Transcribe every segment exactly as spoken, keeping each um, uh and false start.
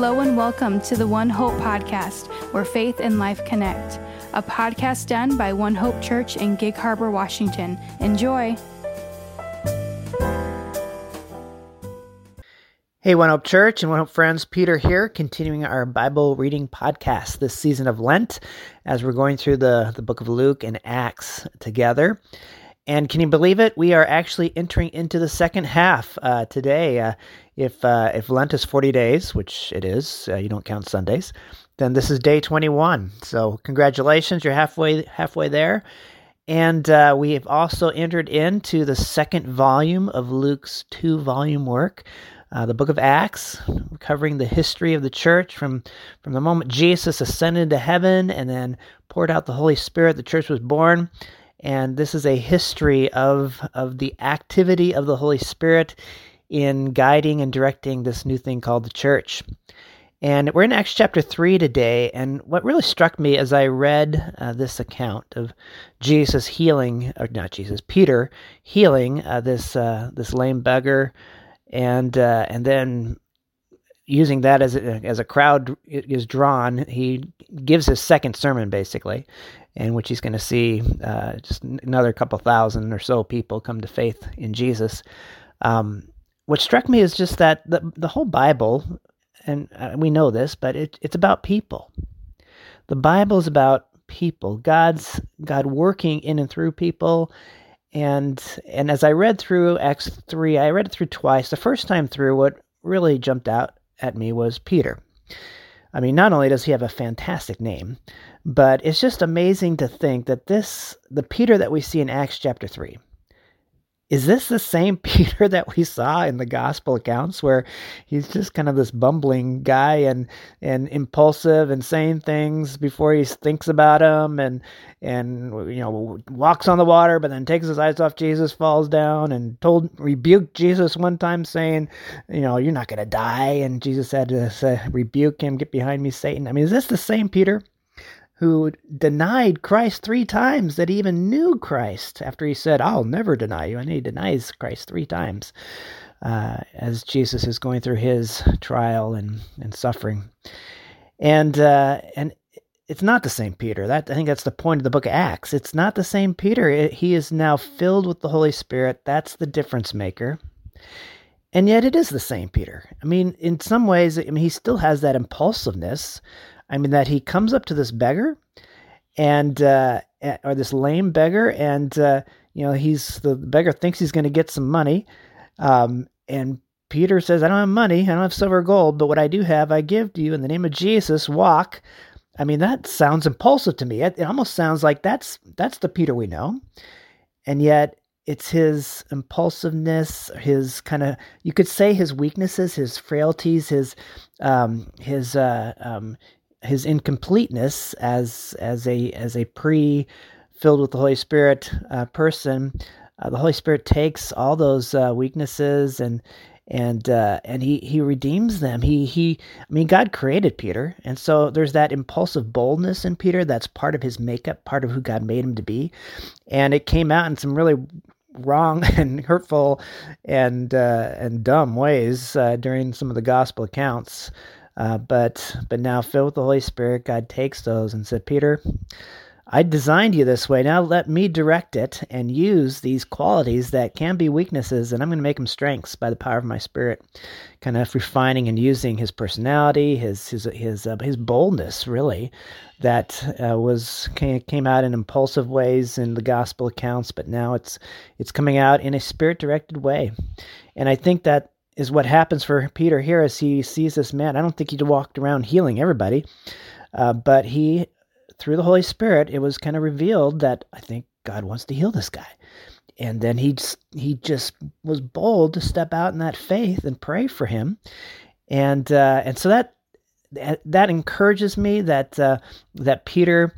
Hello and welcome to the One Hope Podcast, where faith and life connect. A podcast done by One Hope Church in Gig Harbor, Washington. Enjoy! Hey, One Hope Church and One Hope friends, Peter here, continuing our Bible reading podcast this season of Lent, as we're going through the, the Book of Luke and Acts together. And can you believe it? We are actually entering into the second half uh, today. Uh, if uh, if Lent is forty days, which it is, uh, you don't count Sundays, then this is day twenty-one. So congratulations, you're halfway halfway there. And uh, we have also entered into the second volume of Luke's two-volume work, uh, the Book of Acts, covering the history of the church from, from the moment Jesus ascended to heaven and then poured out the Holy Spirit, the church was born. And this is a history of of the activity of the Holy Spirit in guiding and directing this new thing called the church. And we're in Acts chapter three today, and what really struck me as I read uh, this account of Jesus healing, or not Jesus, Peter healing uh, this uh, this lame beggar, and uh, and then using that as a, as a crowd is drawn, he gives his second sermon, basically, in which he's going to see uh, just another couple thousand or so people come to faith in Jesus. Um, what struck me is just that the, the whole Bible, and we know this, but it, it's about people. The Bible is about people, God's God working in and through people. And and as I read through Acts three, I read it through twice. The first time through, what really jumped out at me was Peter. I mean, not only does he have a fantastic name, but it's just amazing to think that this, the Peter that we see in Acts chapter three, is this the same Peter that we saw in the gospel accounts where he's just kind of this bumbling guy and and impulsive and saying things before he thinks about them and, and you know, walks on the water, but then takes his eyes off Jesus, falls down, and told rebuked Jesus one time saying, you know, you're not going to die. And Jesus had to say, rebuke him, get behind me, Satan. I mean, is this the same Peter who denied Christ three times, that he even knew Christ after he said, I'll never deny you? And he denies Christ three times uh, as Jesus is going through his trial and, and suffering. And uh, and it's not the same Peter. That I think that's the point of the book of Acts. It's not the same Peter. It, he is now filled with the Holy Spirit. That's the difference maker. And yet it is the same Peter. I mean, in some ways, I mean, he still has that impulsiveness. I mean, that he comes up to this beggar and, uh, or this lame beggar, and, uh, you know, he's, the beggar thinks he's going to get some money. Um, and Peter says, I don't have money. I don't have silver or gold, but what I do have, I give to you in the name of Jesus, walk. I mean, that sounds impulsive to me. It, it almost sounds like that's, that's the Peter we know. And yet it's his impulsiveness, his kind of, you could say his weaknesses, his frailties, his, um, his, uh, um, his incompleteness as as a as a pre filled with the Holy Spirit uh, person. Uh, the Holy Spirit takes all those uh, weaknesses and and uh, and he he redeems them. He he I mean, God created Peter, and so there's that impulsive boldness in Peter that's part of his makeup, part of who God made him to be, and it came out in some really wrong and hurtful and uh, and dumb ways uh, during some of the gospel accounts. Uh, but but now filled with the Holy Spirit, God takes those and said, Peter, I designed you this way. Now let me direct it and use these qualities that can be weaknesses, and I'm going to make them strengths by the power of my Spirit, kind of refining and using his personality, his his his uh, his boldness, really, that uh, was came out in impulsive ways in the gospel accounts, but now it's it's coming out in a Spirit-directed way. And I think that is what happens for Peter here as he sees this man. I don't think he walked around healing everybody, uh, but he, through the Holy Spirit, it was kind of revealed that I think God wants to heal this guy. And then he just, he just was bold to step out in that faith and pray for him. And uh, and so that that encourages me that uh, that Peter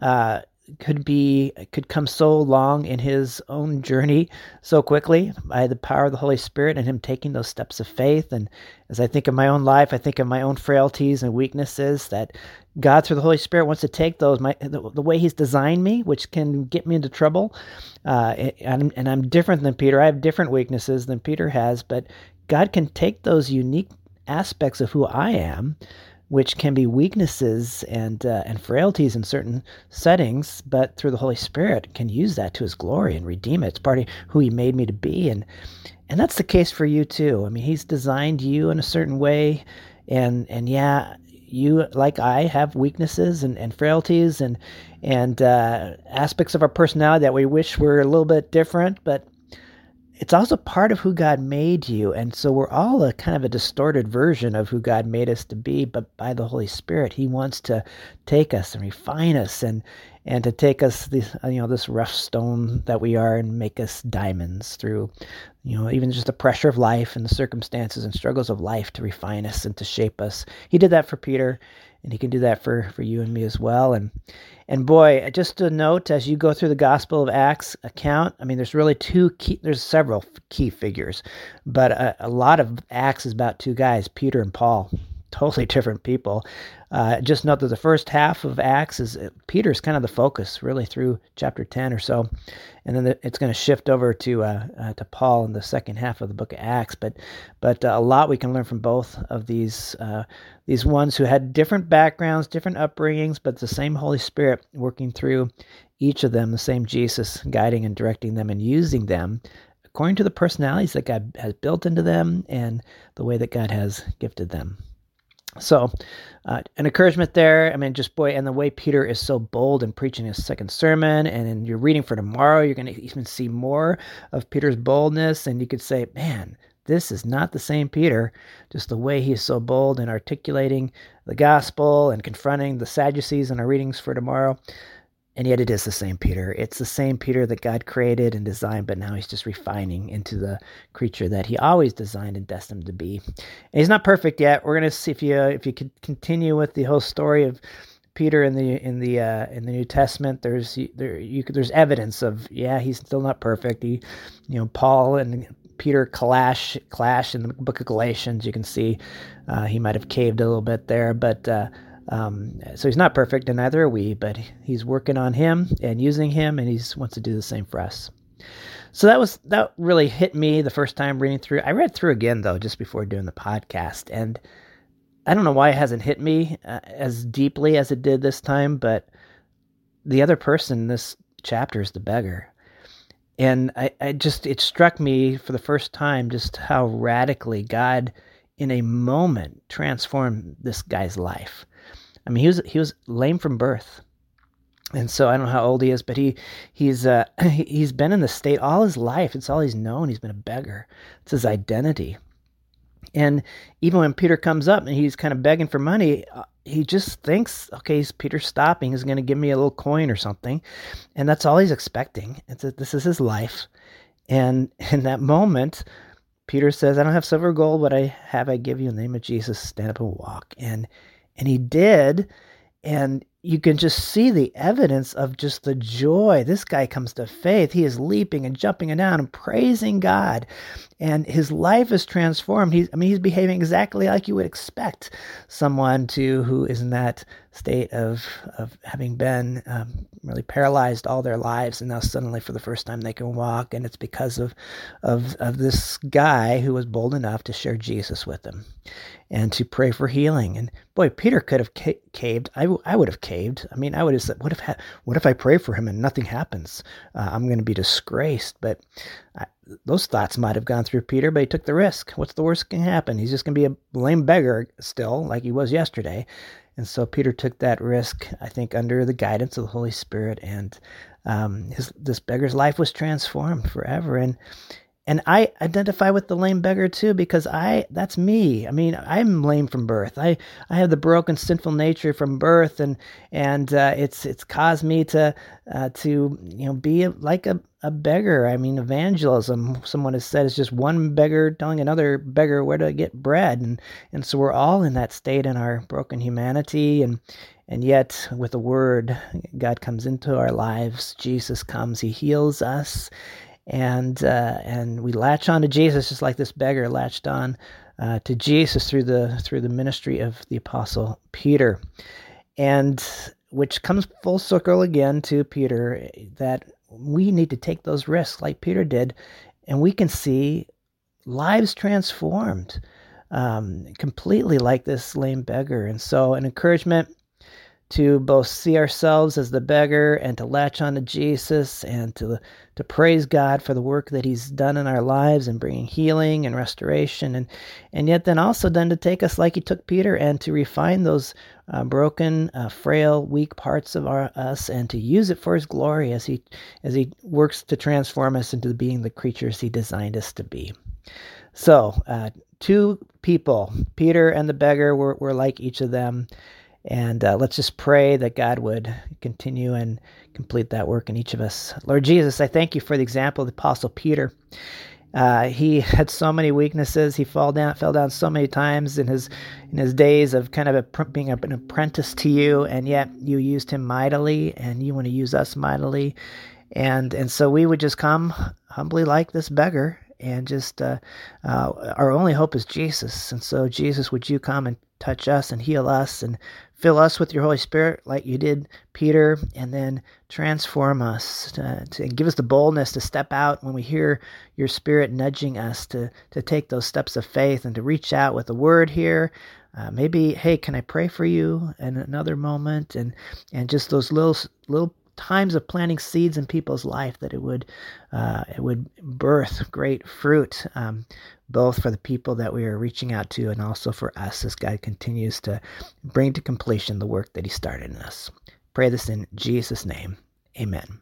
uh, could be could come so long in his own journey so quickly by the power of the Holy Spirit and him taking those steps of faith. And as I think of my own life, I think of my own frailties and weaknesses, that God through the Holy Spirit wants to take those my the, the way he's designed me, which can get me into trouble. Uh, and, and I'm different than Peter. I have different weaknesses than Peter has, but God can take those unique aspects of who I am, which can be weaknesses and uh, and frailties in certain settings, but through the Holy Spirit can use that to his glory and redeem it. It's part of who he made me to be. And and that's the case for you too. I mean, he's designed you in a certain way. And and yeah, you, like I, have weaknesses and, and frailties and and uh, aspects of our personality that we wish were a little bit different, but it's also part of who God made you. And so we're all a kind of a distorted version of who God made us to be, but by the Holy Spirit, he wants to take us and refine us and and to take us, this, you know, this rough stone that we are and make us diamonds through, you know, even just the pressure of life and the circumstances and struggles of life to refine us and to shape us. He did that for Peter, and he can do that for, for you and me as well. And and boy, just a note, as you go through the Gospel of Acts account, I mean, there's really two key, there's several key figures, but a, a lot of Acts is about two guys, Peter and Paul. Totally different people. Uh, just note that the first half of Acts is uh, Peter's kind of the focus, really through chapter ten or so, and then the, it's going to shift over to uh, uh, to Paul in the second half of the book of Acts. But but uh, a lot we can learn from both of these uh, these ones who had different backgrounds, different upbringings, but the same Holy Spirit working through each of them, the same Jesus guiding and directing them and using them according to the personalities that God has built into them and the way that God has gifted them. So uh, an encouragement there. I mean, just boy, and the way Peter is so bold in preaching his second sermon, and in your reading for tomorrow, you're going to even see more of Peter's boldness. And you could say, man, this is not the same Peter, just the way he is so bold in articulating the gospel and confronting the Sadducees in our readings for tomorrow. And yet it is the same Peter. It's the same Peter that God created and designed, but now he's just refining into the creature that he always designed and destined to be. And he's not perfect yet. We're going to see if you if you could continue with the whole story of Peter in the in the uh, in the New Testament. There's there you there's evidence of yeah he's still not perfect. He, you know, Paul and Peter clash clash in the book of Galatians. You can see uh, he might have caved a little bit there, but. Uh, Um, so he's not perfect, and neither are we, but he's working on him and using him, and he wants to do the same for us. So that was, that really hit me the first time reading through. I read through again though, just before doing the podcast, and I don't know why it hasn't hit me uh, as deeply as it did this time, but the other person in this chapter is the beggar. And I, I just, it struck me for the first time, just how radically God in a moment transformed this guy's life. I mean, he was he was lame from birth, and so I don't know how old he is, but he he's uh, he's been in the state all his life. It's all he's known. He's been a beggar. It's his identity. And even when Peter comes up and he's kind of begging for money, he just thinks, okay, Peter's stopping. He's going to give me a little coin or something, and that's all he's expecting. It's a, this is his life, and in that moment, Peter says, "I don't have silver or gold. What I have, I give you. In the name of Jesus, stand up and walk." And And he did, and you can just see the evidence of just the joy. This guy comes to faith. He is leaping and jumping and down and praising God, and his life is transformed. He's, I mean, he's behaving exactly like you would expect someone to who is in that state of of having been um, really paralyzed all their lives, and now suddenly for the first time they can walk, and it's because of of of this guy who was bold enough to share Jesus with them and to pray for healing. And boy, Peter could have ca- caved. I, w- I would have caved. I mean, I would have said, what if ha- what if I pray for him and nothing happens? Uh, I'm going to be disgraced. But I, those thoughts might have gone through Peter, but he took the risk. What's the worst that can happen? He's just going to be a lame beggar still, like he was yesterday. And so Peter took that risk, I think, under the guidance of the Holy Spirit, and um, his, this beggar's life was transformed forever. And And I identify with the lame beggar too, because I, that's me. I mean, I'm lame from birth. I, I have the broken sinful nature from birth, and, and, uh, it's, it's caused me to, uh, to, you know, be a, like a, a beggar. I mean, evangelism, someone has said, is just one beggar telling another beggar where to get bread. And, and so we're all in that state in our broken humanity, and, and yet with the word, God comes into our lives. Jesus comes, he heals us. And uh, and we latch on to Jesus, just like this beggar latched on uh, to Jesus through the through the ministry of the Apostle Peter, and which comes full circle again to Peter, that we need to take those risks like Peter did, and we can see lives transformed. um, completely like this lame beggar. And so an encouragement to both see ourselves as the beggar and to latch on to Jesus and to to praise God for the work that he's done in our lives and bringing healing and restoration. And and yet then also then to take us like he took Peter and to refine those uh, broken, uh, frail, weak parts of our, us and to use it for his glory as he, as he works to transform us into being the creatures he designed us to be. So uh, two people, Peter and the beggar, were were like each of them. And uh, let's just pray that God would continue and complete that work in each of us. Lord Jesus, I thank you for the example of the Apostle Peter. Uh, he had so many weaknesses. He fell down, fell down so many times in his in his days of kind of a, being an apprentice to you, and yet you used him mightily, and you want to use us mightily. And, and so we would just come humbly like this beggar, and just uh, uh, our only hope is Jesus. And so, Jesus, would you come and touch us and heal us and fill us with your Holy Spirit like you did Peter, and then transform us to, to give us the boldness to step out when we hear your Spirit nudging us to to take those steps of faith and to reach out with a word here. Uh, maybe, hey, can I pray for you in another moment? And and just those little little times of planting seeds in people's life that it would uh, it would birth great fruit, um, both for the people that we are reaching out to and also for us as God continues to bring to completion the work that he started in us. Pray this in Jesus' name. Amen.